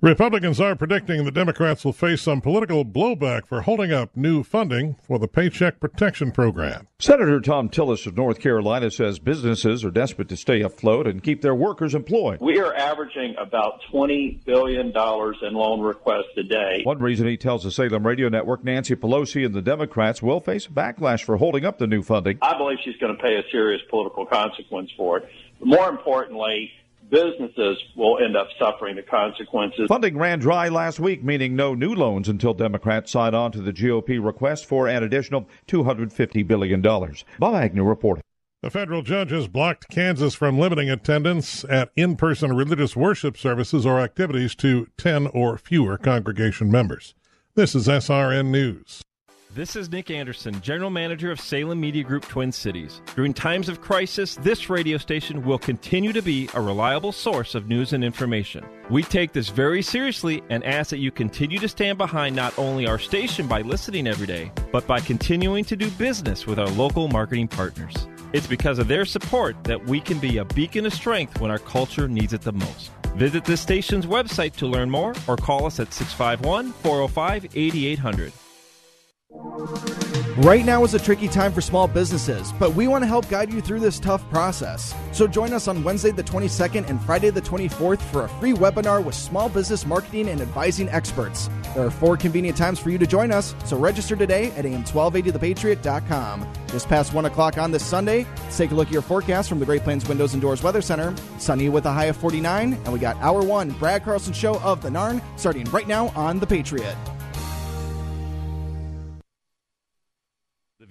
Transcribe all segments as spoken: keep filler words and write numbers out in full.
Republicans are predicting that Democrats will face some political blowback for holding up new funding for the Paycheck Protection Program. Senator Tom Tillis of North Carolina says businesses are desperate to stay afloat and keep their workers employed. We are averaging about twenty billion dollars in loan requests a day. One reason, he tells the Salem Radio Network, Nancy Pelosi and the Democrats will face a backlash for holding up the new funding. I believe she's going to pay a serious political consequence for it. But more importantly, businesses will end up suffering the consequences. Funding ran dry last week, meaning no new loans until Democrats sign on to the G O P request for an additional two hundred fifty billion dollars. Bob Agnew reporting. The federal judge has blocked Kansas from limiting attendance at in-person religious worship services or activities to ten or fewer congregation members. This is S R N News. This is Nick Anderson, General Manager of Salem Media Group Twin Cities. During times of crisis, this radio station will continue to be a reliable source of news and information. We take this very seriously and ask that you continue to stand behind not only our station by listening every day, but by continuing to do business with our local marketing partners. It's because of their support that we can be a beacon of strength when our culture needs it the most. Visit this station's website to learn more or call us at six five one, four oh five, eight eight hundred. Right now is a tricky time for small businesses, but we want to help guide you through this tough process. So join us on Wednesday the twenty-second and Friday the twenty-fourth for a free webinar with small business marketing and advising experts. There are four convenient times for you to join us, so register today at A M twelve eighty the patriot dot com. Just past one o'clock on this Sunday, let's take a look at your forecast from the Great Plains Windows and Doors Weather Center. Sunny with a high of forty-nine, and we got Hour one Brad Carlson Show of the Narn starting right now on The Patriot. The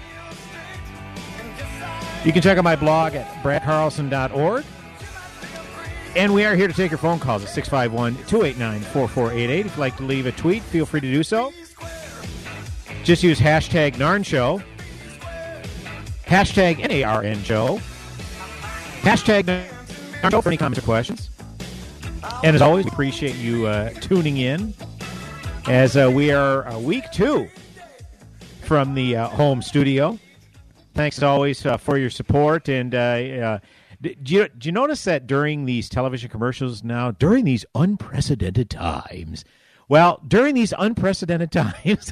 You can check out my blog at brad carlson dot org. And we are here to take your phone calls at six five one, two eight nine, four four eight eight. If you'd like to leave a tweet, feel free to do so. Just use hashtag NarnShow, hashtag N A R N Show, hashtag NarnShow for any comments or questions. And as always, we appreciate you uh, tuning in as uh, we are uh, week two from the uh, home studio. Thanks, as always, uh, for your support. And uh, uh, do, you, do you notice that during these television commercials now, during these unprecedented times, well, during these unprecedented times,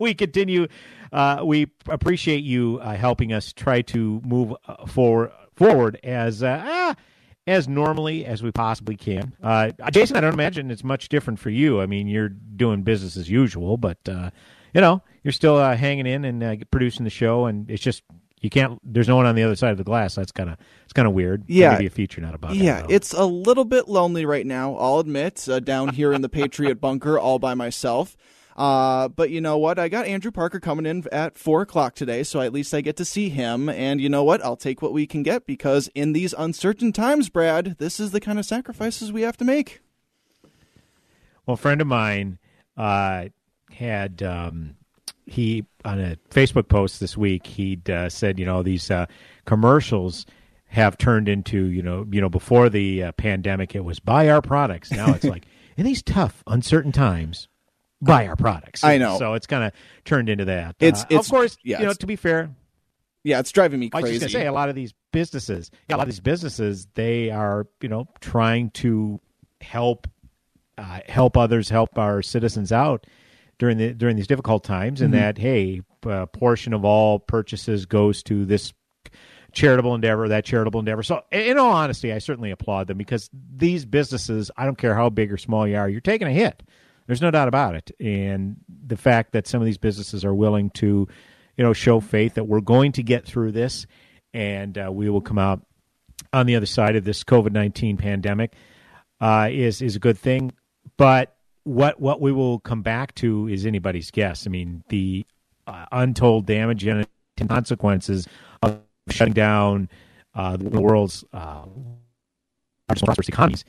we continue, uh, we appreciate you uh, helping us try to move uh, forward, forward as uh, ah, as normally as we possibly can. Uh, Jason, I don't imagine it's much different for you. I mean, you're doing business as usual, but, uh, you know, you're still uh, hanging in and uh, producing the show, and it's just, you can't, there's no one on the other side of the glass. That's kind of, it's kind of weird. Yeah. Maybe a feature, not about it. Yeah, that, it's a little bit lonely right now, I'll admit, uh, down here in the Patriot bunker all by myself. Uh, but you know what? I got Andrew Parker coming in at four o'clock today, so at least I get to see him. And you know what? I'll take what we can get, because in these uncertain times, Brad, this is the kind of sacrifices we have to make. Well, a friend of mine uh, had... Um, He, on a Facebook post this week, he uh, said, you know, these uh, commercials have turned into, you know, you know, before the uh, pandemic, it was buy our products. Now it's like, in these tough, uncertain times, buy our products. I know. So it's kind of turned into that. It's, uh, it's of course, yeah, you know, to be fair. Yeah, it's driving me crazy. I was just gonna say, a lot of these businesses, yeah, a lot of these businesses, they are, you know, trying to help uh, help others, help our citizens out during the during these difficult times, and mm-hmm. that, hey, a portion of all purchases goes to this charitable endeavor, that charitable endeavor. So in all honesty, I certainly applaud them, because these businesses, I don't care how big or small you are, you're taking a hit. There's no doubt about it. And the fact that some of these businesses are willing to, you know, show faith that we're going to get through this, and uh, we will come out on the other side of this COVID nineteen pandemic uh, is is a good thing. But what what we will come back to is anybody's guess. I mean, the uh, untold damage and consequences of shutting down uh, the world's uh, most prosperous economies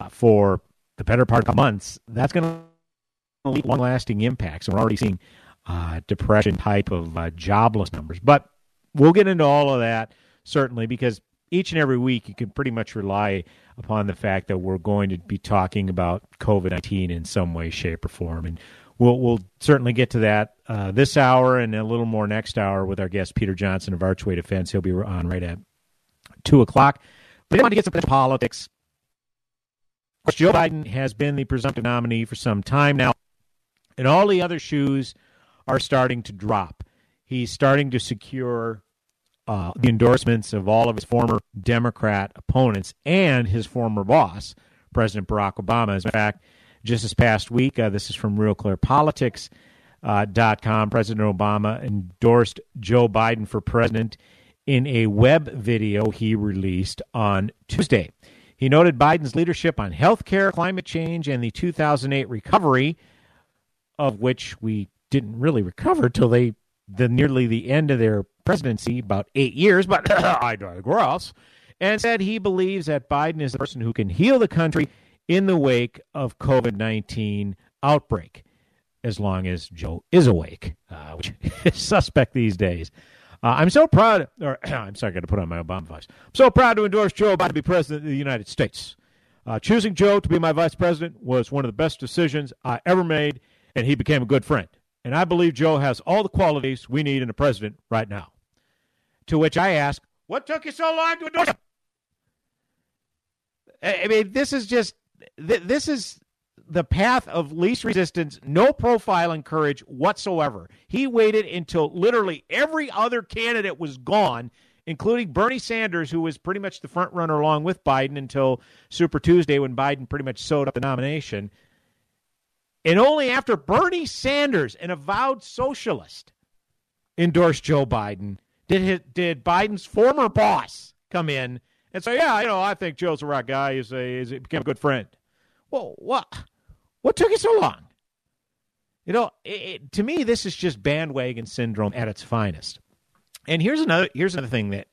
uh, for the better part of months, that's going to leave long-lasting impacts. And we're already seeing uh, depression type of uh, jobless numbers. But we'll get into all of that, certainly, because each and every week you can pretty much rely upon the fact that we're going to be talking about COVID nineteen in some way, shape, or form. And we'll, we'll certainly get to that uh, this hour and a little more next hour with our guest, Peter Johnson of Archway Defense. He'll be on right at two o'clock. But I want to get some politics. Of course, Joe Biden has been the presumptive nominee for some time now, and all the other shoes are starting to drop. He's starting to secure uh, the endorsements of all of his former Democrat opponents and his former boss, President Barack Obama. As a matter of fact, just this past week, uh, this is from real clear politics dot com, uh, President Obama endorsed Joe Biden for president in a web video he released on Tuesday. He noted Biden's leadership on health care, climate change, and the two thousand eight recovery, of which we didn't really recover till they, the nearly the end of their presidency, about eight years, but I digress, and said he believes that Biden is the person who can heal the country in the wake of COVID nineteen outbreak, as long as Joe is awake, uh, which is suspect these days. Uh, I'm so proud, or I'm sorry, I got to put on my Obama voice. I'm so proud to endorse Joe Biden to be president of the United States. Uh, choosing Joe to be my vice president was one of the best decisions I ever made, and he became a good friend. And I believe Joe has all the qualities we need in a president right now. To which I ask, what took you so long to endorse him? I mean, this is just, this is the path of least resistance, no profile and courage whatsoever. He waited until literally every other candidate was gone, including Bernie Sanders, who was pretty much the front runner along with Biden until Super Tuesday, when Biden pretty much sewed up the nomination. And only after Bernie Sanders, an avowed socialist, endorsed Joe Biden, did his, did Biden's former boss come in and say, yeah, you know, I think Joe's the right guy. He's a, he's a, became a good friend. Whoa, what? What took you so long? You know, it, it, to me, this is just bandwagon syndrome at its finest. And here's another here's another thing that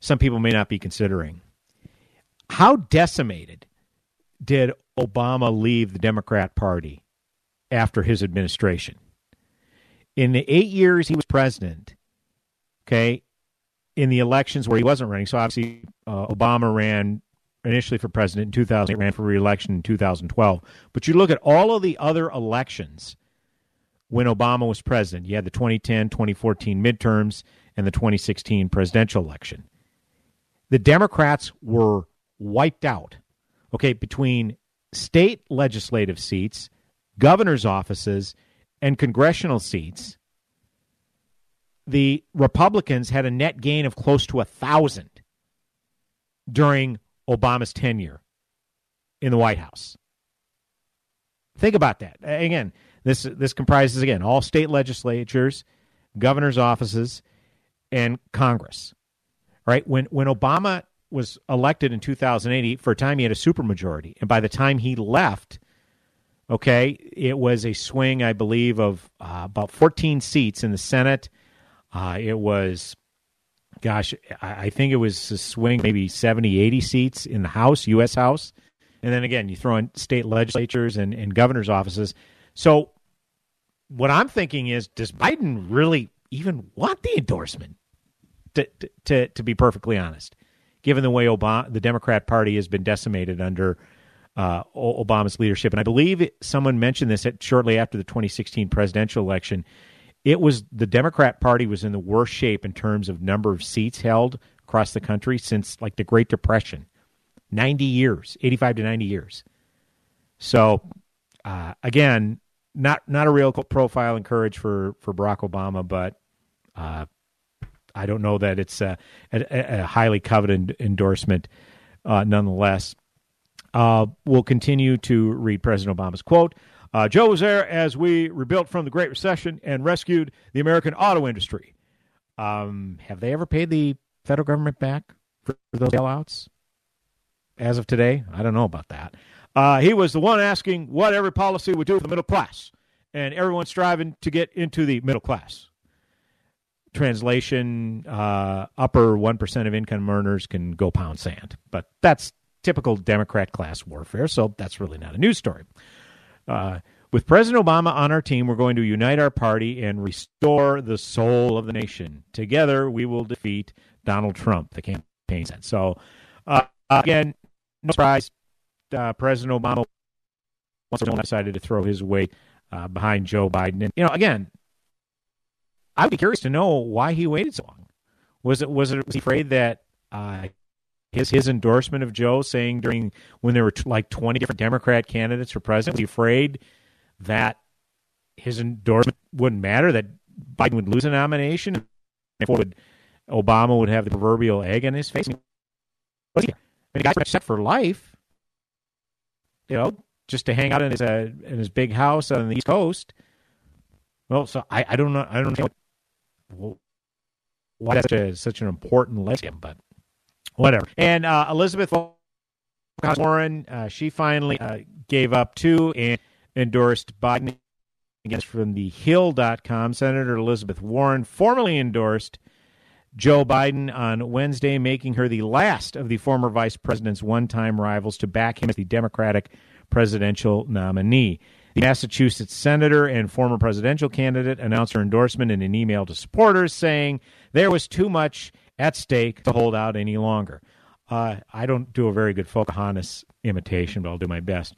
some people may not be considering. How decimated did Obama leave the Democrat Party after his administration? In the eight years he was president, okay, in the elections where he wasn't running, so obviously uh, Obama ran initially for president in two thousand eight, ran for re-election in two thousand twelve. But you look at all of the other elections when Obama was president. You had the twenty ten twenty fourteen midterms and the twenty sixteen presidential election. The Democrats were wiped out, okay, between state legislative seats, governor's offices, and congressional seats. The Republicans had a net gain of close to one thousand during Obama's tenure in the White House. Think about that. Again, this this comprises, again, all state legislatures, governor's offices, and Congress. All right? When when Obama was elected in two thousand eight, for a time he had a supermajority. And by the time he left, okay, it was a swing, I believe, of uh, about fourteen seats in the Senate. Uh, it was... Gosh, I think it was a swing, maybe seventy, eighty seats in the House, U S House. And then again, you throw in state legislatures and, and governor's offices. So what I'm thinking is, does Biden really even want the endorsement, to to, to be perfectly honest, given the way Obama, the Democrat Party has been decimated under uh, Obama's leadership. And I believe someone mentioned this at, shortly after the twenty sixteen presidential election. It was the Democrat Party was in the worst shape in terms of number of seats held across the country since like the Great Depression, ninety years, eighty-five to ninety years. So, uh, again, not not a real profile and courage for, for Barack Obama, but uh, I don't know that it's a, a, a highly coveted endorsement uh, nonetheless. Uh, we'll continue to read President Obama's quote. Uh, Joe was there as we rebuilt from the Great Recession and rescued the American auto industry. Um, have they ever paid the federal government back for those bailouts? As of today, I don't know about that. Uh, he was the one asking what every policy would do for the middle class, and everyone striving to get into the middle class. Translation, uh, upper one percent of income earners can go pound sand. But that's typical Democrat class warfare, so that's really not a news story. Uh, with President Obama on our team, we're going to unite our party and restore the soul of the nation. Together, we will defeat Donald Trump, the campaign said. So, uh, again, no surprise, uh, President Obama decided to throw his weight uh, behind Joe Biden. And, you know, again, I'd be curious to know why he waited so long. Was it was it was he afraid that uh, his his endorsement of Joe, saying during when there were t- like twenty different Democrat candidates for president, was he afraid that his endorsement wouldn't matter, that Biden would lose a nomination, and therefore would Obama would have the proverbial egg on his face? I mean, was he? I mean, the guy's set for life, you know, just to hang out in his uh, in his big house on the East Coast. Well, so I, I don't know. I don't know. Why that's such, a, such an important lesson, but whatever. And uh, Elizabeth Warren, uh, she finally uh, gave up too and endorsed Biden. Again, from the Hill dot com, Senator Elizabeth Warren formally endorsed Joe Biden on Wednesday, making her the last of the former vice president's one-time rivals to back him as the Democratic presidential nominee. The Massachusetts senator and former presidential candidate announced her endorsement in an email to supporters, saying there was too much at stake to hold out any longer. Uh, I don't do a very good Pocahontas imitation, but I'll do my best.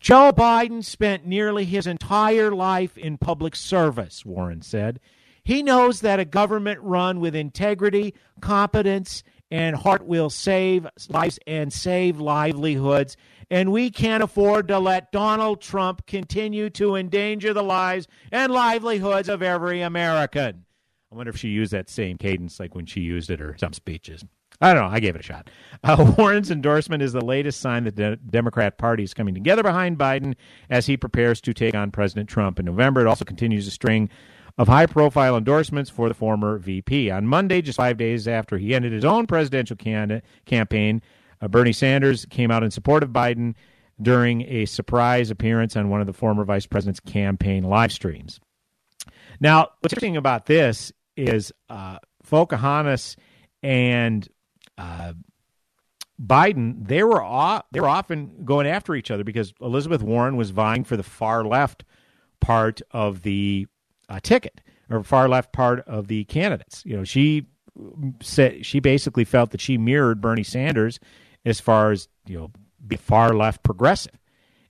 Joe Biden spent nearly his entire life in public service, Warren said. He knows that a government run with integrity, competence, and heart will save lives and save livelihoods. And we can't afford to let Donald Trump continue to endanger the lives and livelihoods of every American. I wonder if she used that same cadence like when she used it or some speeches. I don't know. I gave it a shot. Uh, Warren's endorsement is the latest sign that the Democrat Party is coming together behind Biden as he prepares to take on President Trump in November. It also continues a string of high-profile endorsements for the former V P. On Monday, just five days after he ended his own presidential can- campaign, Uh, Bernie Sanders came out in support of Biden during a surprise appearance on one of the former vice president's campaign live streams. Now, what's interesting about this is uh, Pocahontas and uh, Biden, they were, off, they were often going after each other because Elizabeth Warren was vying for the far-left part of the uh, ticket, or far-left part of the candidates. You know, she said she basically felt that she mirrored Bernie Sanders as far as, you know, be far left progressive,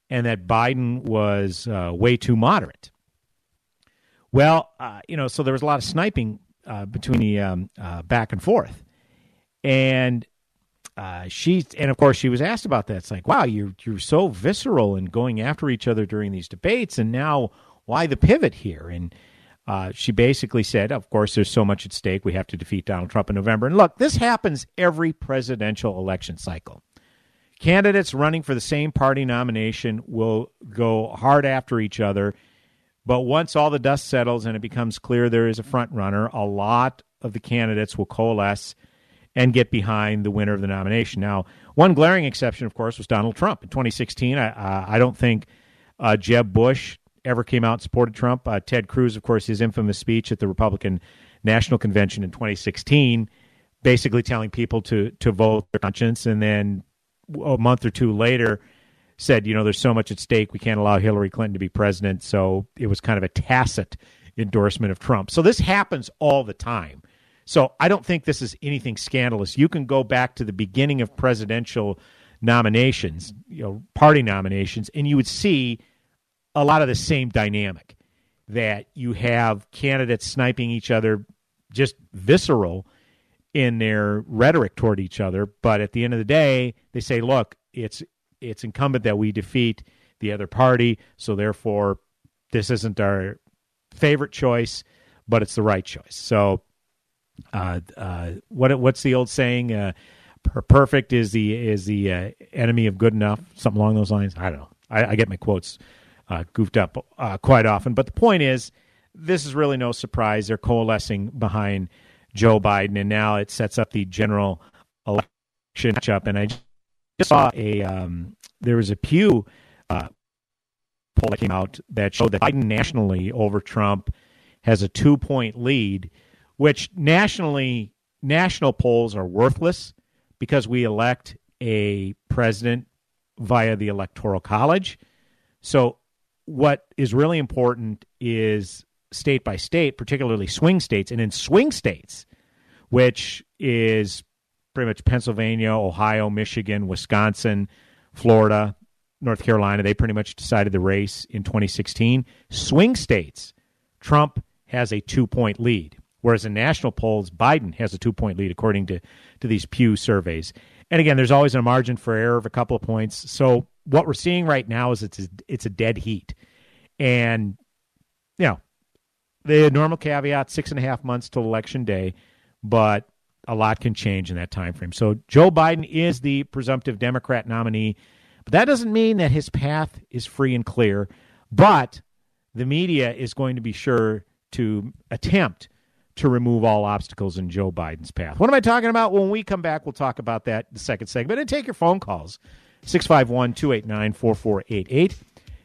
and that Biden was uh, way too moderate. Well, uh, you know, so there was a lot of sniping uh, between the um, uh, back and forth, and uh, she, and of course, she was asked about that. It's like, wow, you're you're so visceral and going after each other during these debates, and now why the pivot here? And Uh, she basically said, of course, there's so much at stake. We have to defeat Donald Trump in November. And look, this happens every presidential election cycle. Candidates running for the same party nomination will go hard after each other. But once all the dust settles and it becomes clear there is a front runner, a lot of the candidates will coalesce and get behind the winner of the nomination. Now, one glaring exception, of course, was Donald Trump. In twenty sixteen, I, uh, I don't think uh, Jeb Bush ever came out and supported Trump. Uh, Ted Cruz, of course, his infamous speech at the Republican National Convention in twenty sixteen, basically telling people to to vote their conscience, and then a month or two later said, you know, there's so much at stake, we can't allow Hillary Clinton to be president. So it was kind of a tacit endorsement of Trump. So this happens all the time. So I don't think this is anything scandalous. You can go back to the beginning of presidential nominations, you know, party nominations, and you would see a lot of the same dynamic, that you have candidates sniping each other, just visceral in their rhetoric toward each other. But at the end of the day, they say, look, it's it's incumbent that we defeat the other party, so therefore this isn't our favorite choice, but it's the right choice. So uh, uh, what what's the old saying? Uh, perfect is the is the uh, enemy of good enough, something along those lines. I don't know. I, I get my quotes uh, goofed up uh, quite often. But the point is, this is really no surprise. They're coalescing behind Joe Biden, and now it sets up the general election matchup. And I just saw a um, there was a Pew uh, poll that came out that showed that Biden nationally over Trump has a two-point lead, which nationally national polls are worthless because we elect a president via the Electoral College. So what is really important is state by state, particularly swing states. And in swing states, which is pretty much Pennsylvania, Ohio, Michigan, Wisconsin, Florida, North Carolina, they pretty much decided the race in twenty sixteen. Swing states, Trump has a two-point lead, whereas in national polls, Biden has a two-point lead, according to, to these Pew surveys. And again, there's always a margin for error of a couple of points. So what we're seeing right now is it's a, it's a dead heat. And, you know, the normal caveat, six and a half months till Election Day, but a lot can change in that time frame. So Joe Biden is the presumptive Democrat nominee, but that doesn't mean that his path is free and clear. But the media is going to be sure to attempt to remove all obstacles in Joe Biden's path. What am I talking about? When we come back, we'll talk about that in the second segment. And take your phone calls, six five one, two eight nine, four four eight eight.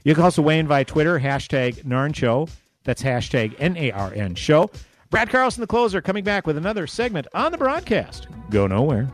You can also weigh in via Twitter, hashtag Narn Show. That's hashtag N A R N Show. Brad Carlson, The Closer, coming back with another segment on the broadcast. Go nowhere.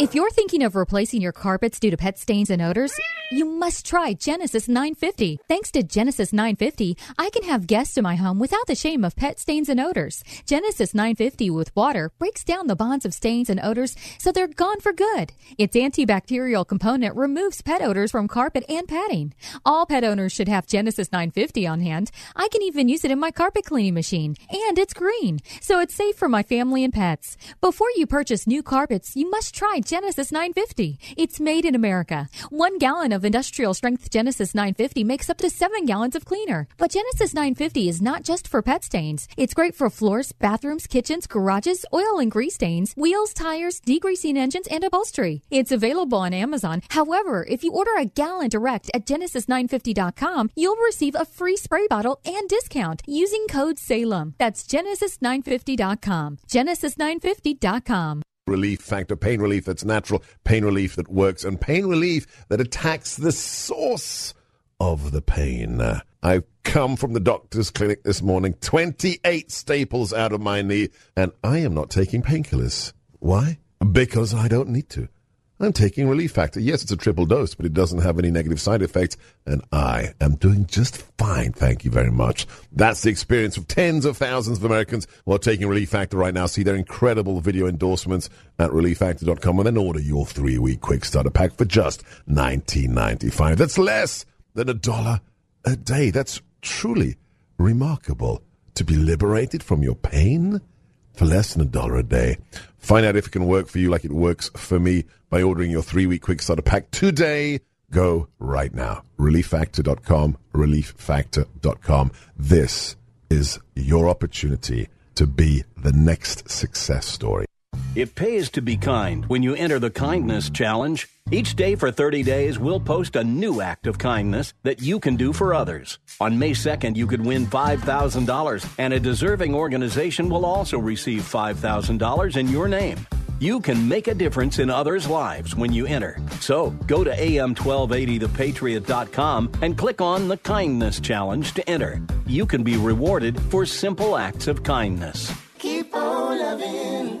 If you're thinking of replacing your carpets due to pet stains and odors, you must try Genesis nine fifty. Thanks to Genesis nine fifty, I can have guests in my home without the shame of pet stains and odors. Genesis nine fifty with water breaks down the bonds of stains and odors so they're gone for good. Its antibacterial component removes pet odors from carpet and padding. All pet owners should have Genesis nine fifty on hand. I can even use it in my carpet cleaning machine, and it's green, so it's safe for my family and pets. Before you purchase new carpets, you must try Genesis nine fifty. It's made in America. One gallon of industrial-strength Genesis nine fifty makes up to seven gallons of cleaner. But Genesis nine fifty is not just for pet stains. It's great for floors, bathrooms, kitchens, garages, oil and grease stains, wheels, tires, degreasing engines, and upholstery. It's available on Amazon. However, if you order a gallon direct at genesis nine fifty dot com, you'll receive a free spray bottle and discount using code SALEM. That's genesis nine fifty dot com. genesis nine fifty dot com. Relief Factor, pain relief that's natural, pain relief that works, and pain relief that attacks the source of the pain. Uh, I've come from the doctor's clinic this morning, twenty-eight staples out of my knee, and I am not taking painkillers. Why? Because I don't need to. I'm taking Relief Factor. Yes, it's a triple dose, but it doesn't have any negative side effects, and I am doing just fine, thank you very much. That's the experience of tens of thousands of Americans who are taking Relief Factor right now. See their incredible video endorsements at relief factor dot com, and then order your three-week quick starter pack for just nineteen ninety-five. That's less than a dollar a day. That's truly remarkable. To be liberated from your pain for less than a dollar a day. Find out if it can work for you like it works for me by ordering your three-week quick starter pack today. Go right now. relief factor dot com, relief factor dot com. This is your opportunity to be the next success story. It pays to be kind when you enter the Kindness Challenge. Each day for thirty days, we'll post a new act of kindness that you can do for others. On May second, you could win five thousand dollars, and a deserving organization will also receive five thousand dollars in your name. You can make a difference in others' lives when you enter. So go to A M twelve eighty the patriot dot com and click on the Kindness Challenge to enter. You can be rewarded for simple acts of kindness. Keep on loving.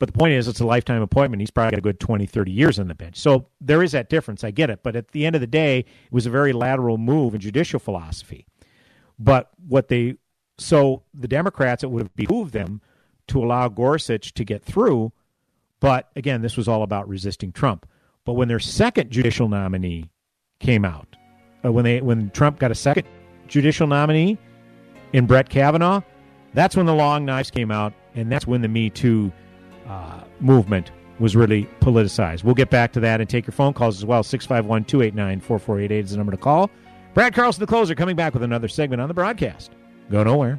But the point is, it's a lifetime appointment. He's probably got a good twenty, thirty years on the bench. So there is that difference. I get it. But at the end of the day, it was a very lateral move in judicial philosophy. But what they, so the Democrats, it would have behooved them to allow Gorsuch to get through. But again, this was all about resisting Trump. But when their second judicial nominee came out, uh, when they when Trump got a second judicial nominee in Brett Kavanaugh, that's when the long knives came out, and that's when the Me Too uh, movement was really politicized. We'll get back to that and take your phone calls as well. six five one, two eight nine, four four eight eight is the number to call. Brad Carlson, The Closer, coming back with another segment on the broadcast. Go nowhere.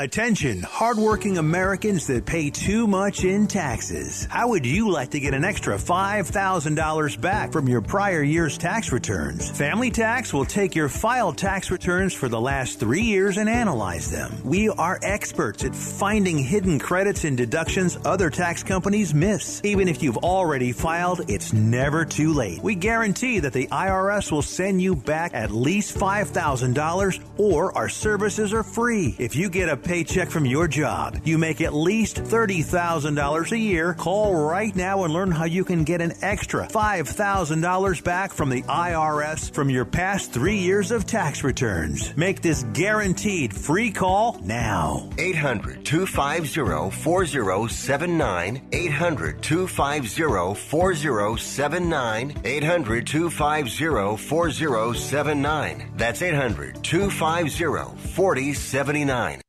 Attention, hardworking Americans that pay too much in taxes. How would you like to get an extra five thousand dollars back from your prior year's tax returns? Family Tax will take your filed tax returns for the last three years and analyze them. We are experts at finding hidden credits and deductions other tax companies miss. Even if you've already filed, it's never too late. We guarantee that the I R S will send you back at least five thousand dollars, or our services are free. If you get a paycheck from your job, you make at least thirty thousand dollars a year. Call right now and learn how you can get an extra five thousand dollars back from the I R S from your past three years of tax returns. Make this guaranteed free call now. eight hundred, two five zero, four zero seven nine. eight hundred, two five zero, four zero seven nine. eight hundred, two five zero, four zero seven nine. That's eight hundred, two five zero, four zero seven nine.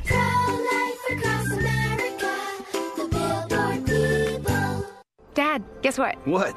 Pro-Life Across America, the Billboard people. Dad, guess what? What?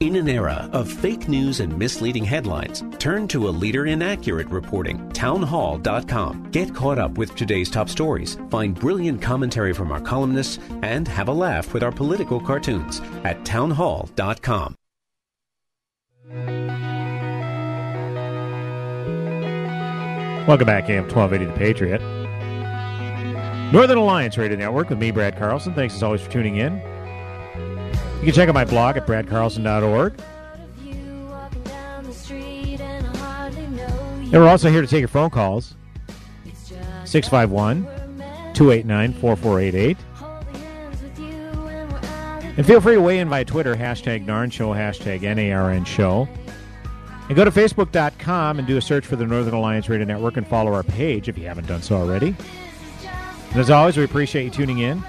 In an era of fake news and misleading headlines, turn to a leader in accurate reporting, town hall dot com. Get caught up with today's top stories, find brilliant commentary from our columnists, and have a laugh with our political cartoons at town hall dot com. Welcome back, A M twelve eighty The Patriot. Northern Alliance Radio Network with me, Brad Carlson. Thanks as always for tuning in. You can check out my blog at brad carlson dot org. And we're also here to take your phone calls. six five one, two eight nine, four four eight eight. And feel free to weigh in via Twitter, hashtag Narn Show, hashtag N A R N Show. And go to facebook dot com and do a search for the Northern Alliance Radio Network and follow our page if you haven't done so already. And as always, we appreciate you tuning in.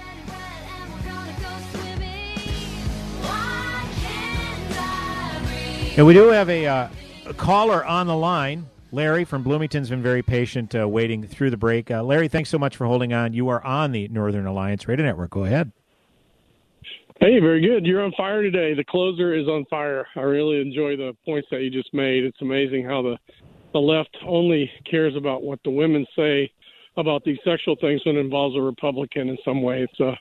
And we do have a, uh, a caller on the line. Larry from Bloomington's been very patient, uh, waiting through the break. Uh, Larry, thanks so much for holding on. You are on the Northern Alliance Radio Network. Go ahead. Hey, very good. You're on fire today. The Closer is on fire. I really enjoy the points that you just made. It's amazing how the, the left only cares about what the women say about these sexual things when it involves a Republican in some way. It's a,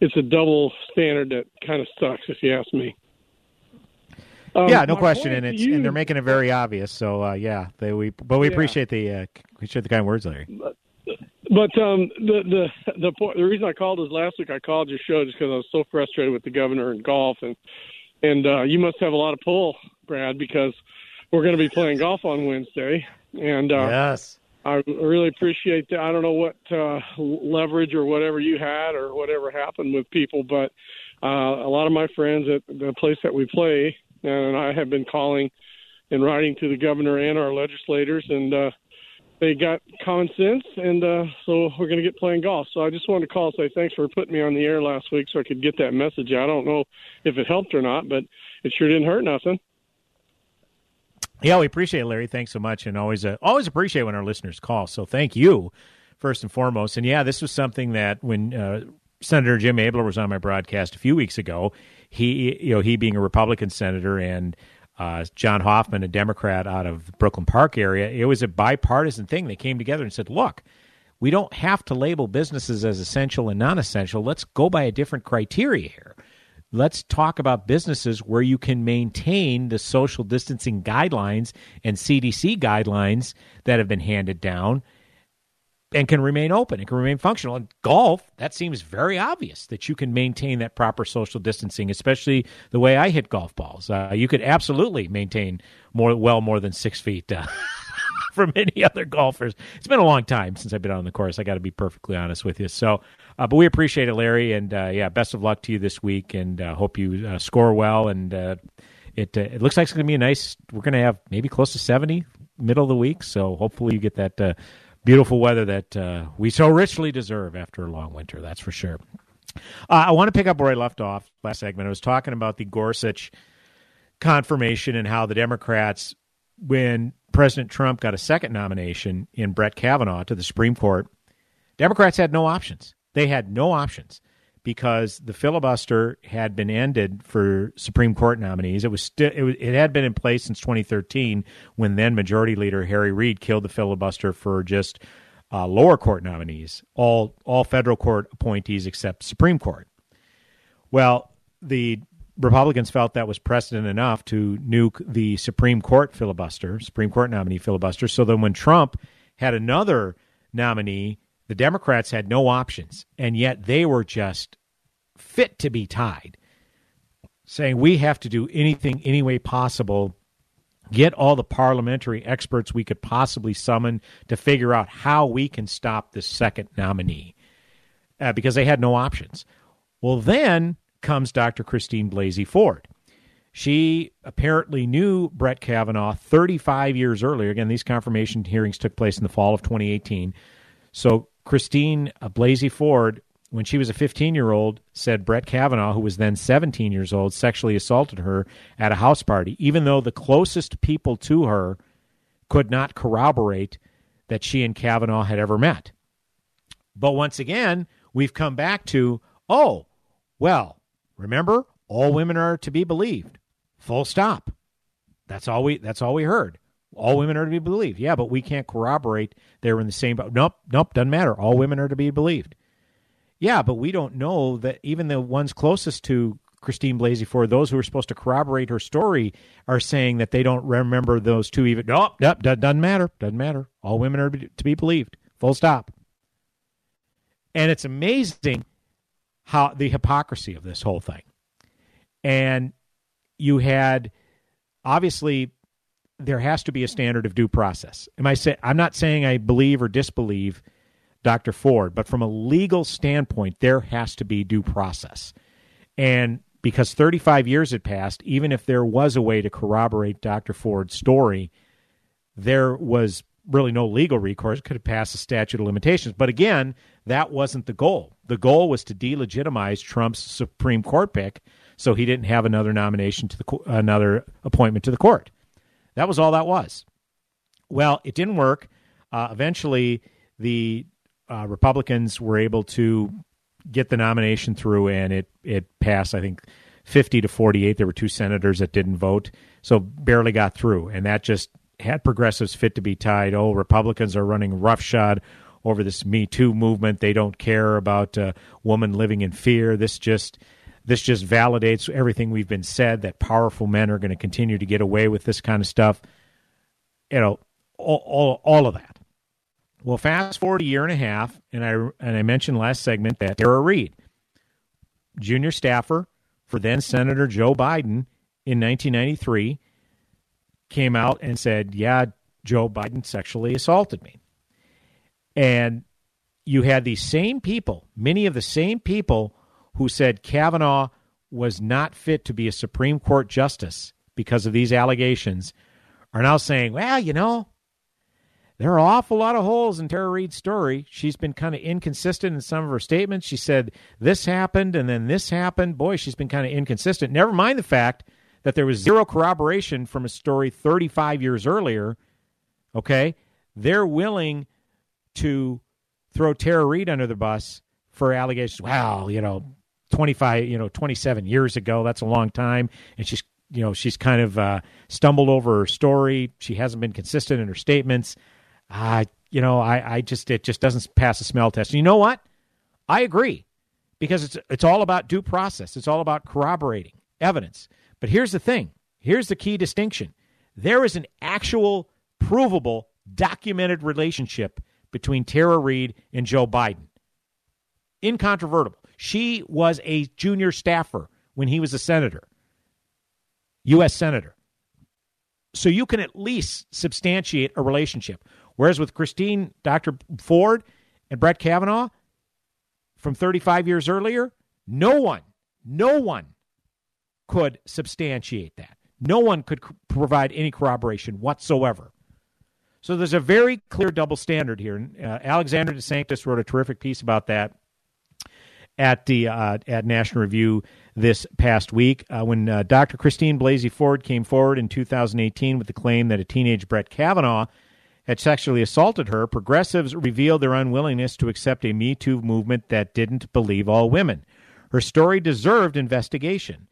it's a double standard that kind of sucks, if you ask me. Um, yeah, no question, and it's you, and they're making it very obvious. So uh, yeah, they we but we yeah. appreciate the uh, appreciate the kind words, Larry. But, but um, the the the point, the reason I called is last week I called your show just because I was so frustrated with the governor in golf, and and uh, you must have a lot of pull, Brad, because we're going to be playing golf on Wednesday, and uh, yes, I really appreciate that. I don't know what uh, leverage or whatever you had or whatever happened with people, but uh, a lot of my friends at the place that we play. And I have been calling and writing to the governor and our legislators, and uh, they got common sense, and uh, so we're going to get playing golf. So I just wanted to call and say thanks for putting me on the air last week so I could get that message. I don't know if it helped or not, but it sure didn't hurt nothing. Yeah, we appreciate it, Larry. Thanks so much, and always uh, always appreciate when our listeners call. So thank you, first and foremost. And, yeah, this was something that when uh, Senator Jim Abler was on my broadcast a few weeks ago, He, you know, he being a Republican senator and uh, John Hoffman, a Democrat out of the Brooklyn Park area, it was a bipartisan thing. They came together and said, look, we don't have to label businesses as essential and non-essential. Let's go by a different criteria here. Let's talk about businesses where you can maintain the social distancing guidelines and C D C guidelines that have been handed down and can remain open, it can remain functional. And golf, that seems very obvious that you can maintain that proper social distancing, especially the way I hit golf balls. Uh, you could absolutely maintain more, well more than six feet uh, from any other golfers. It's been a long time since I've been on the course. I got to be perfectly honest with you. So, uh, but we appreciate it, Larry. And uh, yeah, best of luck to you this week, and uh, hope you uh, score well. And uh, it uh, it looks like it's going to be a nice. We're going to have maybe close to seventy middle of the week. So hopefully you get that. Uh, Beautiful weather that uh, we so richly deserve after a long winter, that's for sure. Uh, I want to pick up where I left off last segment. I was talking about the Gorsuch confirmation and how the Democrats, when President Trump got a second nomination in Brett Kavanaugh to the Supreme Court, Democrats had no options. They had no options because the filibuster had been ended for Supreme Court nominees. It was still it, was, it had been in place since twenty thirteen when then Majority Leader Harry Reid killed the filibuster for just uh, lower court nominees, all all federal court appointees except Supreme Court. Well, the Republicans felt that was precedent enough to nuke the Supreme Court filibuster, Supreme Court nominee filibuster. So then when Trump had another nominee, the Democrats had no options, and yet they were just fit to be tied, saying we have to do anything any way possible, get all the parliamentary experts we could possibly summon to figure out how we can stop this second nominee, uh, because they had no options. Well, then comes Doctor Christine Blasey Ford. She apparently knew Brett Kavanaugh thirty-five years earlier. Again, these confirmation hearings took place in the fall of twenty eighteen. So Christine Blasey Ford, when she was a fifteen-year-old, said Brett Kavanaugh, who was then seventeen years old, sexually assaulted her at a house party, even though the closest people to her could not corroborate that she and Kavanaugh had ever met. But once again, we've come back to, oh, well, remember, all women are to be believed. Full stop. That's all we, that's all we heard. All women are to be believed. Yeah, but we can't corroborate they were in the same boat. Nope, nope, doesn't matter. All women are to be believed. Yeah, but we don't know that even the ones closest to Christine Blasey Ford, those who are supposed to corroborate her story, are saying that they don't remember those two even. Nope, nope, doesn't matter. Doesn't matter. All women are to be believed. Full stop. And it's amazing how the hypocrisy of this whole thing. And you had, obviously, there has to be a standard of due process. Am I say, I'm not saying I believe or disbelieve Doctor Ford, but from a legal standpoint, there has to be due process. And because thirty-five years had passed, even if there was a way to corroborate Doctor Ford's story, there was really no legal recourse. It could have passed the statute of limitations. But again, that wasn't the goal. The goal was to delegitimize Trump's Supreme Court pick so he didn't have another nomination to the co- another appointment to the court. That was all that was. Well, it didn't work. Uh, eventually, the uh, Republicans were able to get the nomination through, and it it passed, I think, fifty to forty-eight. There were two senators that didn't vote, so barely got through. And that just had progressives fit to be tied. Oh, Republicans are running roughshod over this Me Too movement. They don't care about uh, women living in fear. This just this just validates everything we've been said, that powerful men are going to continue to get away with this kind of stuff. You know, all, all, all of that. Well, fast forward a year and a half, and I and I mentioned last segment that Tara Reade, junior staffer for then Senator Joe Biden in nineteen ninety-three, came out and said, yeah, Joe Biden sexually assaulted me. And you had these same people, many of the same people who said Kavanaugh was not fit to be a Supreme Court justice because of these allegations, are now saying, well, you know, there are an awful lot of holes in Tara Reade's story. She's been kind of inconsistent in some of her statements. She said this happened and then this happened. Boy, she's been kind of inconsistent. Never mind the fact that there was zero corroboration from a story thirty-five years earlier. Okay? They're willing to throw Tara Reade under the bus for allegations. Well, you know, twenty-five, you know, twenty-seven years ago, that's a long time. And she's, you know, she's kind of uh, stumbled over her story. She hasn't been consistent in her statements. Uh, you know, I, I just, it just doesn't pass a smell test. And you know what? I agree, because it's, it's all about due process. It's all about corroborating evidence. But here's the thing. Here's the key distinction. There is an actual, provable, documented relationship between Tara Reade and Joe Biden. Incontrovertible. She was a junior staffer when he was a senator, U S senator. So you can at least substantiate a relationship. Whereas with Christine, Doctor Ford, and Brett Kavanaugh from thirty-five years earlier, no one, no one could substantiate that. No one could c- provide any corroboration whatsoever. So there's a very clear double standard here. And, uh, Alexandria DeSantis wrote a terrific piece about that at the uh, at National Review this past week. Uh, when uh, Doctor Christine Blasey Ford came forward in two thousand eighteen with the claim that a teenage Brett Kavanaugh had sexually assaulted her, progressives revealed their unwillingness to accept a Me Too movement that didn't believe all women. Her story deserved investigation.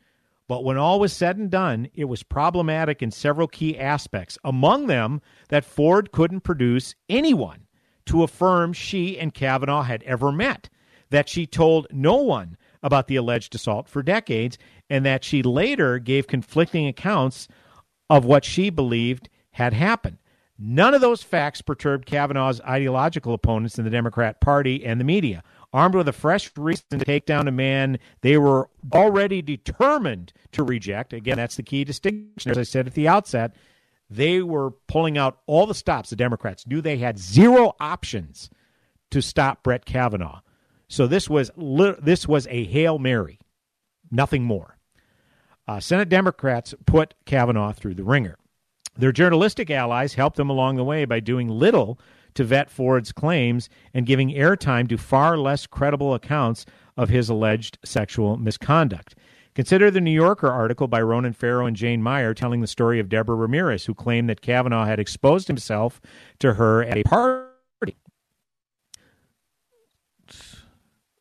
But when all was said and done, it was problematic in several key aspects, among them that Ford couldn't produce anyone to affirm she and Kavanaugh had ever met, that she told no one about the alleged assault for decades, and that she later gave conflicting accounts of what she believed had happened. None of those facts perturbed Kavanaugh's ideological opponents in the Democrat Party and the media. Armed with a fresh reason to take down a man they were already determined to reject. Again, that's the key distinction. As I said at the outset, they were pulling out all the stops. The Democrats knew they had zero options to stop Brett Kavanaugh. So this was this was a Hail Mary, nothing more. Uh, Senate Democrats put Kavanaugh through the ringer. Their journalistic allies helped them along the way by doing little to vet Ford's claims and giving airtime to far less credible accounts of his alleged sexual misconduct. Consider the New Yorker article by Ronan Farrow and Jane Meyer telling the story of Deborah Ramirez, who claimed that Kavanaugh had exposed himself to her at a party.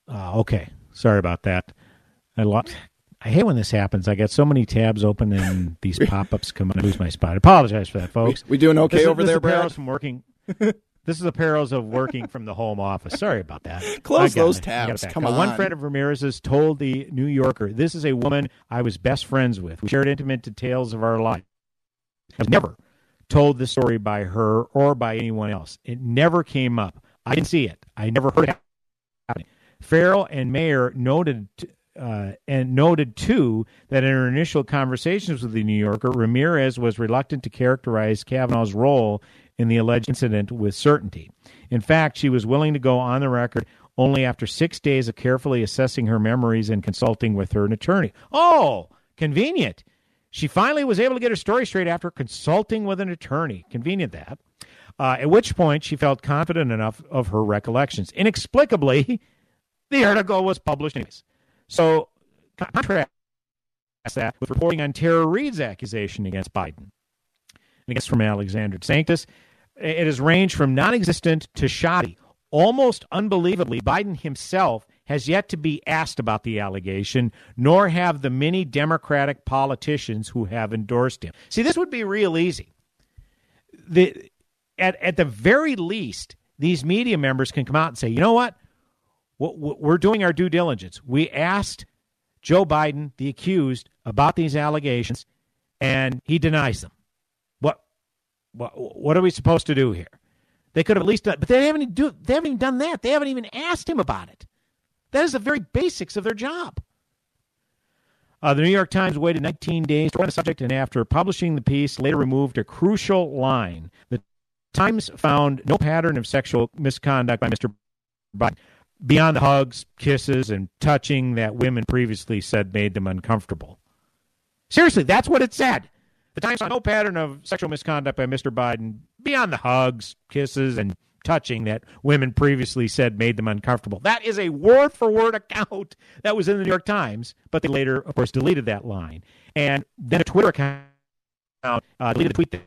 Uh, okay, sorry about that. I lost. I hate when this happens. I got so many tabs open and these pop-ups come up. I lose my spot. I apologize for that, folks. We, we doing okay this, over this there, Brad? From working. This is the perils of working from the home office. Sorry about that. Close those it. tabs. Come on. One friend of Ramirez's told the New Yorker, "This is a woman I was best friends with. We shared intimate details of our life. I was never told the story by her or by anyone else. It never came up. I didn't see it. I never heard it happening." Farrell and Mayer noted uh, and noted too that in her initial conversations with the New Yorker, Ramirez was reluctant to characterize Kavanaugh's role in the alleged incident with certainty. In fact, she was willing to go on the record only after six days of carefully assessing her memories and consulting with her attorney. Oh, convenient. She finally was able to get her story straight after consulting with an attorney. Convenient that. Uh, at which point, she felt confident enough of her recollections. Inexplicably, the article was published anyways. So, contrast that with reporting on Tara Reade's accusation against Biden. I guess from Alexandria DeSantis, it has ranged from non-existent to shoddy. Almost unbelievably, Biden himself has yet to be asked about the allegation, nor have the many Democratic politicians who have endorsed him. See, this would be real easy. The, at, at the very least, these media members can come out and say, you know what? We're doing our due diligence. We asked Joe Biden, the accused, about these allegations, and he denies them. What what, what are we supposed to do here? They could have at least done, but they haven't even do, they haven't even done that. They haven't even asked him about it. That is the very basics of their job. Uh, the New York Times waited nineteen days to run the subject, and after publishing the piece, later removed a crucial line. The Times found no pattern of sexual misconduct by Mister Biden beyond the hugs, kisses, and touching that women previously said made them uncomfortable. Seriously, that's what it said. The Times found no pattern of sexual misconduct by Mister Biden beyond the hugs, kisses, and touching that women previously said made them uncomfortable. That is a word-for-word account that was in the New York Times, but they later, of course, deleted that line. And then a Twitter account uh, deleted a tweet that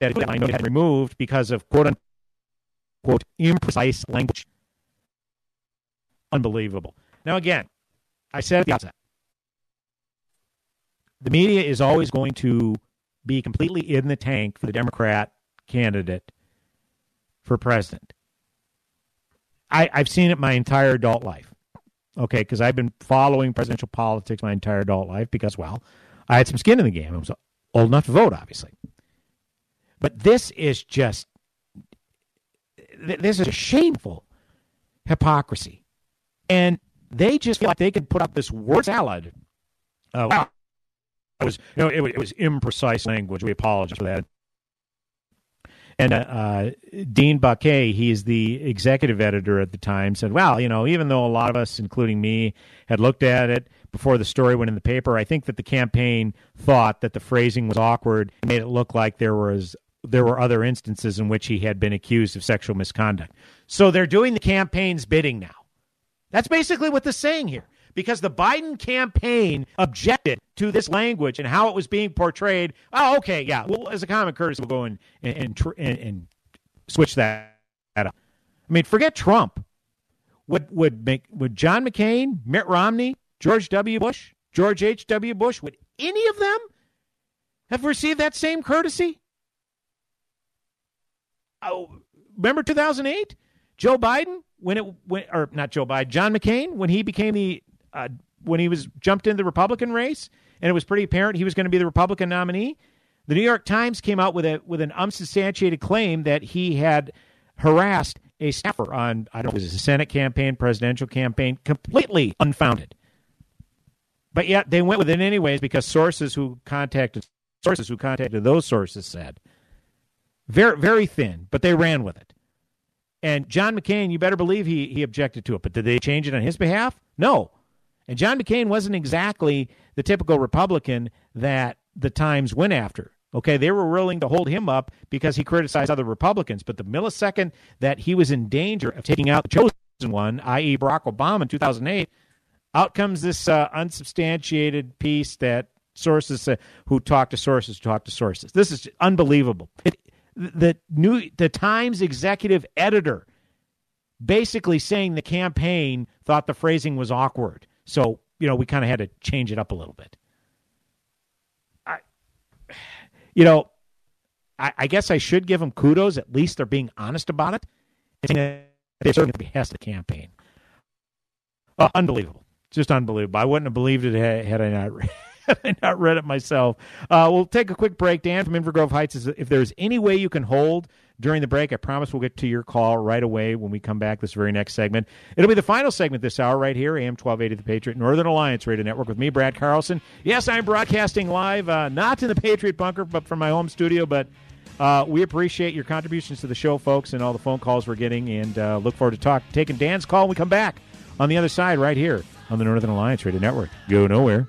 that line had removed because of quote-unquote imprecise language. Unbelievable. Now, again, I said at the outset, the media is always going to be completely in the tank for the Democrat candidate for president. I, I've seen it my entire adult life, okay, because I've been following presidential politics my entire adult life because, well, I had some skin in the game. I was old enough to vote, obviously. But this is just, this is a shameful hypocrisy. And they just feel like they could put up this word salad. Uh, wow. It was, you know, it was, it was imprecise language. We apologize for that. And uh, uh, Dean Baquet, he is the executive editor at the time, said, well, you know, even though a lot of us, including me, had looked at it before the story went in the paper, I think that the campaign thought that the phrasing was awkward and made it look like there was there were other instances in which he had been accused of sexual misconduct. So they're doing the campaign's bidding now. That's basically what they're saying here, because the Biden campaign objected to this language and how it was being portrayed. Oh, okay, yeah. Well, as a common courtesy, we'll go and and and, and switch that up. I mean, forget Trump. Would would make would John McCain, Mitt Romney, George W. Bush, George H. W. Bush, would any of them have received that same courtesy? Oh, remember two thousand eight, Joe Biden. When it when, or not Joe Biden, John McCain, when he became the uh, when he was jumped into the Republican race, and it was pretty apparent he was going to be the Republican nominee, the New York Times came out with a with an unsubstantiated claim that he had harassed a staffer on I don't know if it was a Senate campaign, presidential campaign, completely unfounded. But yet they went with it anyways because sources who contacted sources who contacted those sources said very very thin, but they ran with it. And John McCain, you better believe he he objected to it. But did they change it on his behalf? No. And John McCain wasn't exactly the typical Republican that the Times went after. Okay, they were willing to hold him up because he criticized other Republicans. But the millisecond that he was in danger of taking out the chosen one, that is. Barack Obama in two thousand eight, out comes this uh, unsubstantiated piece that sources uh, who talk to sources talk to sources. This is unbelievable. It, The new the Times executive editor basically saying the campaign thought the phrasing was awkward. So, you know, we kind of had to change it up a little bit. I, you know, I, I guess I should give them kudos. At least they're being honest about it. They're certainly at the behest of the campaign. Uh, unbelievable. Just unbelievable. I wouldn't have believed it had, had I not read I've not read it myself. Uh, we'll take a quick break. Dan from Invergrove Heights says, if there's any way you can hold during the break, I promise we'll get to your call right away when we come back this very next segment. It'll be the final segment this hour right here, A M twelve eighty, The Patriot, Northern Alliance Radio Network with me, Brad Carlson. Yes, I'm broadcasting live, uh, not in the Patriot Bunker, but from my home studio. But uh, we appreciate your contributions to the show, folks, and all the phone calls we're getting. And uh, look forward to talk, taking Dan's call when we come back on the other side right here on the Northern Alliance Radio Network. Go nowhere.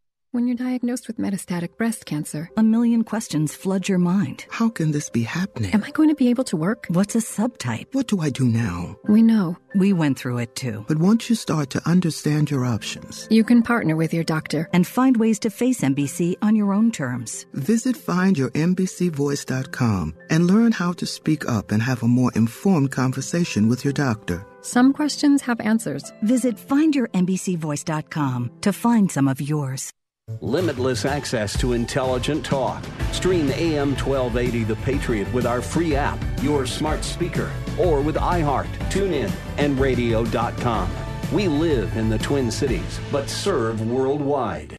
when you're diagnosed with metastatic breast cancer. A million questions flood your mind. How can this be happening? Am I going to be able to work? What's a subtype? What do I do now? We know. We went through it too. But once you start to understand your options, you can partner with your doctor and find ways to face M B C on your own terms. Visit find your M B C voice dot com and learn how to speak up and have a more informed conversation with your doctor. Some questions have answers. Visit find your M B C voice dot com to find some of yours. Limitless access to intelligent talk. Stream A M twelve eighty The Patriot with our free app, your smart speaker, or with iHeart, TuneIn, and radio dot com. We live in the Twin Cities, but serve worldwide.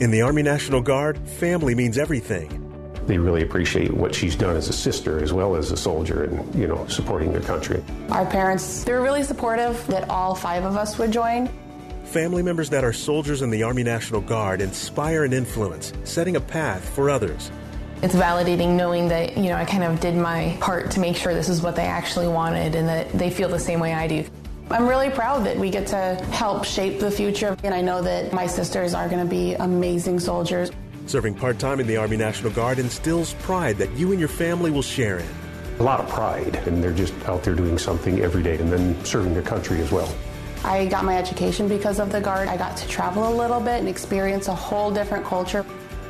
In the Army National Guard, family means everything. They really appreciate what she's done as a sister as well as a soldier and, you know, supporting their country. Our parents, they're really supportive that all five of us would join. Family members that are soldiers in the Army National Guard inspire and influence, setting a path for others. It's validating knowing that, you know, I kind of did my part to make sure this is what they actually wanted and that they feel the same way I do. I'm really proud that we get to help shape the future, and I know that my sisters are going to be amazing soldiers. Serving part-time in the Army National Guard instills pride that you and your family will share in. A lot of pride, and they're just out there doing something every day and then serving their country as well. I got my education because of the Guard. I got to travel a little bit and experience a whole different culture.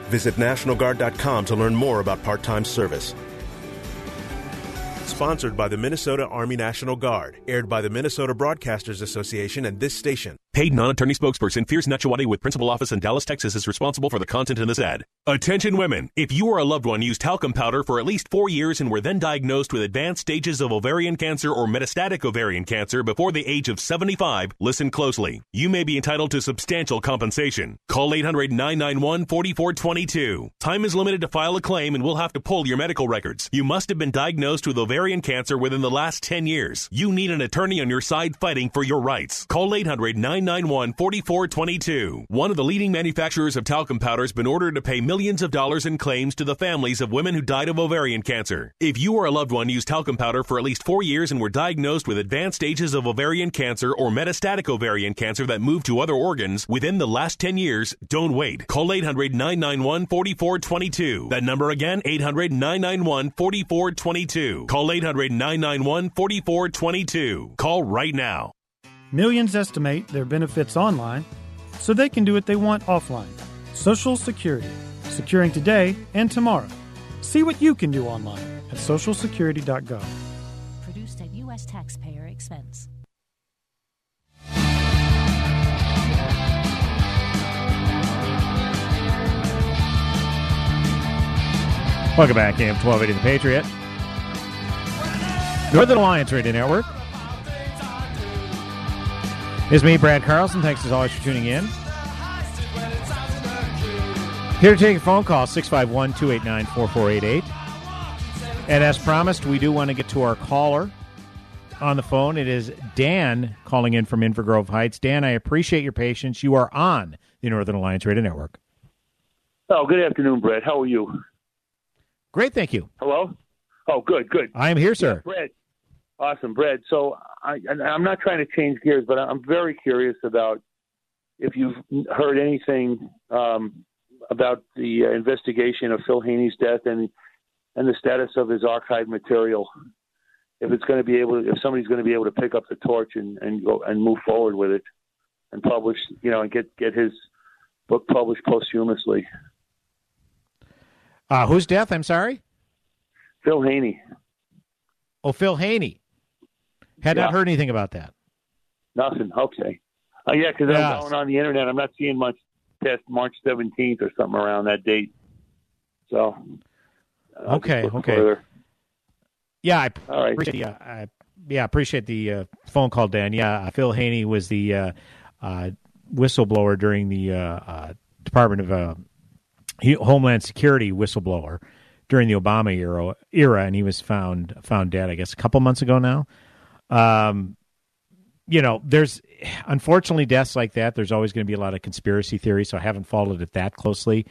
Visit National Guard dot com to learn more about part-time service. Sponsored by the Minnesota Army National Guard. Aired by the Minnesota Broadcasters Association and this station. Paid non-attorney spokesperson Fierce Nachiwati with principal office in Dallas, Texas is responsible for the content in this ad. Attention women. If you or a loved one used talcum powder for at least four years and were then diagnosed with advanced stages of ovarian cancer or metastatic ovarian cancer before the age of seventy-five, listen closely. You may be entitled to substantial compensation. Call eight hundred, nine nine one, four four two two. Time is limited to file a claim and we'll have to pull your medical records. You must have been diagnosed with ovarian ovarian cancer within the last ten years. You need an attorney on your side fighting for your rights. Call eight hundred, nine nine one, four four two two. One of the leading manufacturers of talcum powder has been ordered to pay millions of dollars in claims to the families of women who died of ovarian cancer. If you or a loved one used talcum powder for at least four years and were diagnosed with advanced stages of ovarian cancer or metastatic ovarian cancer that moved to other organs within the last ten years, don't wait. Call eight hundred, nine nine one, four four two two. That number again, eight hundred, nine nine one, four four two two. Call eight hundred, nine nine one, four four two two. Call right now. Millions estimate their benefits online so they can do what they want offline. Social Security. Securing today and tomorrow. See what you can do online at social security dot gov. Produced at U S taxpayer expense. Welcome back, A M twelve eighty The Patriot. Northern Alliance Radio Network. It's me, Brad Carlson. Thanks as always for tuning in. Here to take your phone call, six five one, two eight nine, four four eight eight. And as promised, we do want to get to our caller on the phone. It is Dan calling in from Invergrove Heights. Dan, I appreciate your patience. You are on the Northern Alliance Radio Network. Oh, good afternoon, Brad. How are you? Great, thank you. Hello? Oh, good, good. I am here, sir. Yeah, Brad. Awesome, Brad. So I, I'm not trying to change gears, but I'm very curious about if you've heard anything um, about the investigation of Phil Haney's death and and the status of his archived material. If it's going to be able, to, if somebody's going to be able to pick up the torch and, and go and move forward with it and publish, you know, and get get his book published posthumously. Uh, whose death? I'm sorry. Phil Haney. Oh, Phil Haney. Had yeah. not heard anything about that. Nothing. Okay. Oh, yeah, because yes. I'm going on the internet. I'm not seeing much past March seventeenth or something around that date. So. I'll okay. Okay. Further. Yeah, I All right. appreciate. Yeah, I yeah appreciate the uh, phone call, Dan. Yeah, Phil Haney was the uh, uh, whistleblower during the uh, uh, Department of uh, Homeland Security whistleblower. During the Obama era, era, and he was found found dead, I guess, a couple months ago now. Um, you know, there's, unfortunately, deaths like that, there's always going to be a lot of conspiracy theories, so I haven't followed it that closely.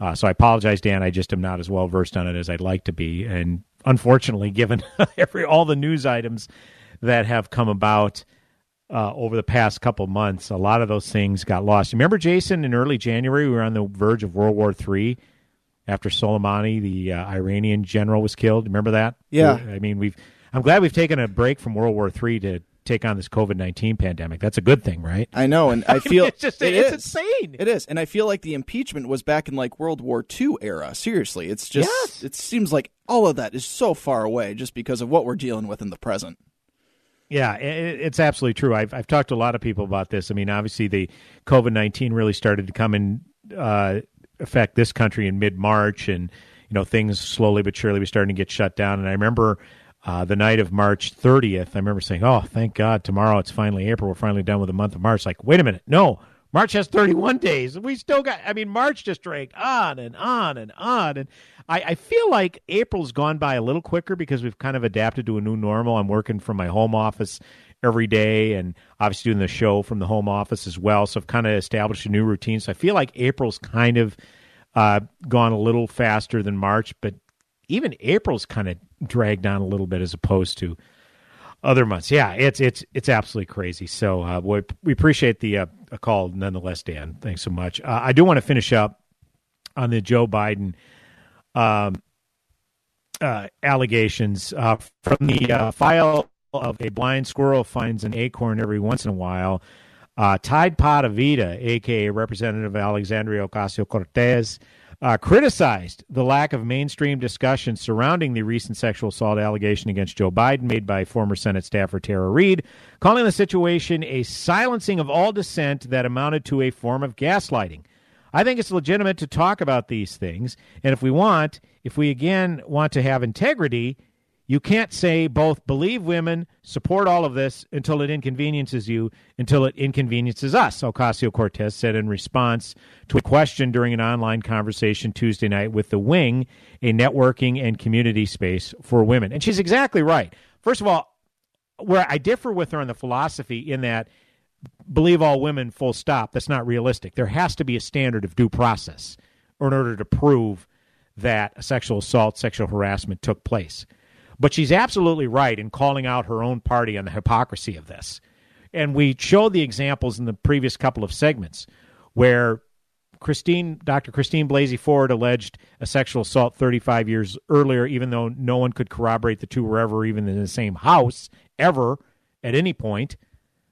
Uh, so I apologize, Dan, I just am not as well-versed on it as I'd like to be. And unfortunately, given every all the news items that have come about, uh, over the past couple months, a lot of those things got lost. Remember, Jason, in early January, we were on the verge of World War Three after Soleimani, the uh, Iranian general, was killed. Remember that? Yeah. We, I mean, we've. I'm glad we've taken a break from World War Three to take on this COVID nineteen pandemic. That's a good thing, right? I know, and I feel... I mean, it's just, it it's insane. It is, and I feel like the impeachment was back in, like, World War Two era. Seriously, it's just... Yes. It seems like all of that is so far away just because of what we're dealing with in the present. Yeah, it, it's absolutely true. I've, I've talked to a lot of people about this. I mean, obviously, the COVID nineteen really started to come in uh, affect this country in mid-March, and, you know, things slowly but surely were starting to get shut down, and I remember... Uh, the night of March thirtieth, I remember saying, oh, thank God, tomorrow it's finally April. We're finally done with the month of March. Like, wait a minute. No, March has thirty-one days. We still got, I mean, March just dragged on and on and on. And I, I feel like April's gone by a little quicker because we've kind of adapted to a new normal. I'm working from my home office every day and obviously doing the show from the home office as well. So I've kind of established a new routine. So I feel like April's kind of uh, gone a little faster than March, but even April's kind of dragged on a little bit as opposed to other months. Yeah, it's it's it's absolutely crazy. So uh, we, we appreciate the uh, a call nonetheless, Dan. Thanks so much. Uh, I do want to finish up on the Joe Biden um, uh, allegations uh, from the uh, file of a blind squirrel finds an acorn every once in a while. Uh, Tide Potavita, a k a. Representative Alexandria Ocasio-Cortez, Uh, criticized the lack of mainstream discussion surrounding the recent sexual assault allegation against Joe Biden made by former Senate staffer Tara Reade, calling the situation a silencing of all dissent that amounted to a form of gaslighting. I think it's legitimate to talk about these things, and if we want, if we again want to have integrity, you can't say both believe women, support all of this until it inconveniences you, until it inconveniences us, Ocasio-Cortez said in response to a question during an online conversation Tuesday night with The Wing, a networking and community space for women. And she's exactly right. First of all, where I differ with her on the philosophy in that believe all women, full stop, that's not realistic. There has to be a standard of due process in order to prove that a sexual assault, sexual harassment took place. But she's absolutely right in calling out her own party on the hypocrisy of this. And we showed the examples in the previous couple of segments where Christine, Doctor Christine Blasey Ford alleged a sexual assault thirty-five years earlier, even though no one could corroborate the two were ever even in the same house ever at any point.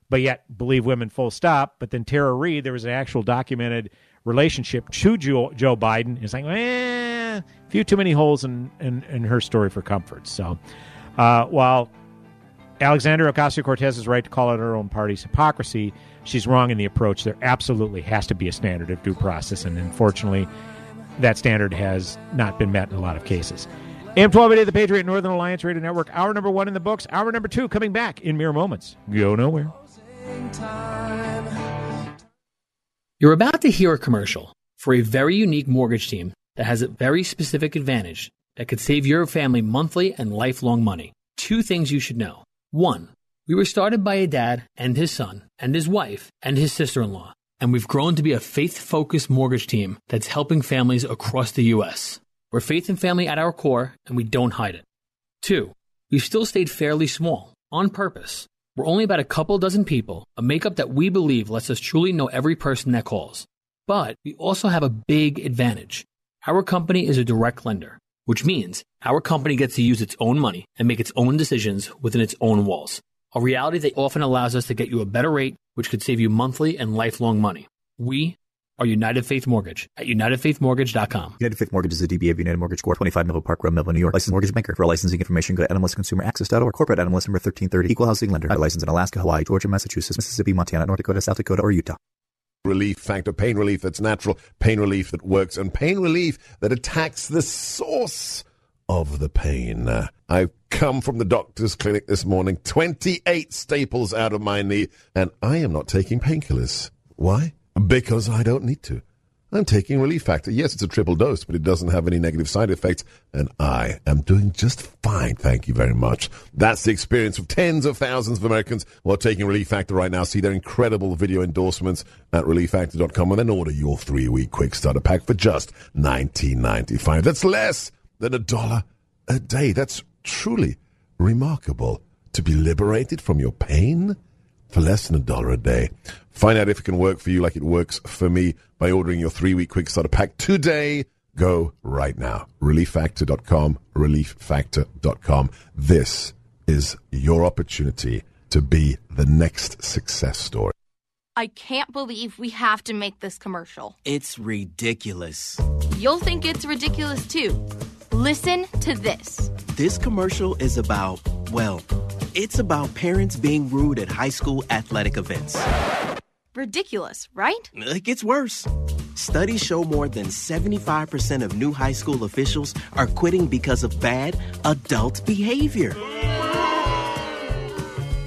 But yet, believe women, full stop. But then Tara Reade, there was an actual documented relationship to Joe, Joe Biden. It's like, eh, a few too many holes in, in, in her story for comfort. So uh, while Alexandria Ocasio-Cortez is right to call out her own party's hypocrisy, she's wrong in the approach. There absolutely has to be a standard of due process, and unfortunately, that standard has not been met in a lot of cases. A M twelve eighty, The Patriot, Northern Alliance Radio Network. Hour number one in the books. Hour number two coming back in mere moments. Go nowhere. You're about to hear a commercial for a very unique mortgage team that has a very specific advantage that could save your family monthly and lifelong money. Two things you should know. One, we were started by a dad and his son and his wife and his sister-in-law, and we've grown to be a faith-focused mortgage team that's helping families across the U S. We're faith and family at our core, and we don't hide it. Two, we've still stayed fairly small, on purpose. We're only about a couple dozen people, a makeup that we believe lets us truly know every person that calls. But we also have a big advantage. Our company is a direct lender, which means our company gets to use its own money and make its own decisions within its own walls, a reality that often allows us to get you a better rate, which could save you monthly and lifelong money. We are United Faith Mortgage at united faith mortgage dot com. United Faith Mortgage is a D B A of United Mortgage Corp, twenty-five Melville Park Road, Melville, New York. Licensed mortgage banker. For licensing information, go to animalist consumer access dot org. Corporate animalist number thirteen thirty. Equal housing lender. Licensed in Alaska, Hawaii, Georgia, Massachusetts, Mississippi, Montana, North Dakota, South Dakota, or Utah. Relief Factor, pain relief that's natural, pain relief that works, and pain relief that attacks the source of the pain. Uh, I've come from the doctor's clinic this morning, twenty-eight staples out of my knee, and I am not taking painkillers. Why? Because I don't need to. I'm taking Relief Factor. Yes, it's a triple dose, but it doesn't have any negative side effects, and I am doing just fine. Thank you very much. That's the experience of tens of thousands of Americans who are taking Relief Factor right now. See their incredible video endorsements at relief factor dot com, and then order your three-week quick starter pack for just nineteen ninety-five. That's less than a dollar a day. That's truly remarkable. To be liberated from your pain? for less than a dollar a day. Find out if it can work for you like it works for me by ordering your three-week quick starter pack today. Go right now. relief factor dot com, relief factor dot com. This is your opportunity to be the next success story. I can't believe we have to make this commercial. It's ridiculous. You'll think it's ridiculous too. Listen to this. This commercial is about, well, it's about parents being rude at high school athletic events. Ridiculous, right? It gets worse. Studies show more than seventy-five percent of new high school officials are quitting because of bad adult behavior.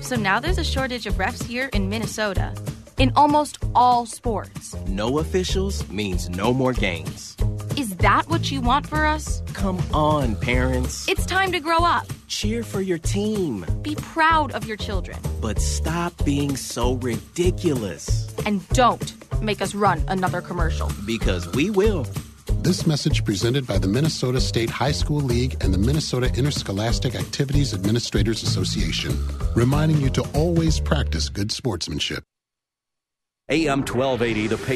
So now there's a shortage of refs here in Minnesota. In almost all sports. No officials means no more games. Is that what you want for us? Come on, parents. It's time to grow up. Cheer for your team. Be proud of your children. But stop being so ridiculous. And don't make us run another commercial. Because we will. This message presented by the Minnesota State High School League and the Minnesota Interscholastic Activities Administrators Association, reminding you to always practice good sportsmanship. A M twelve eighty, The Patriot.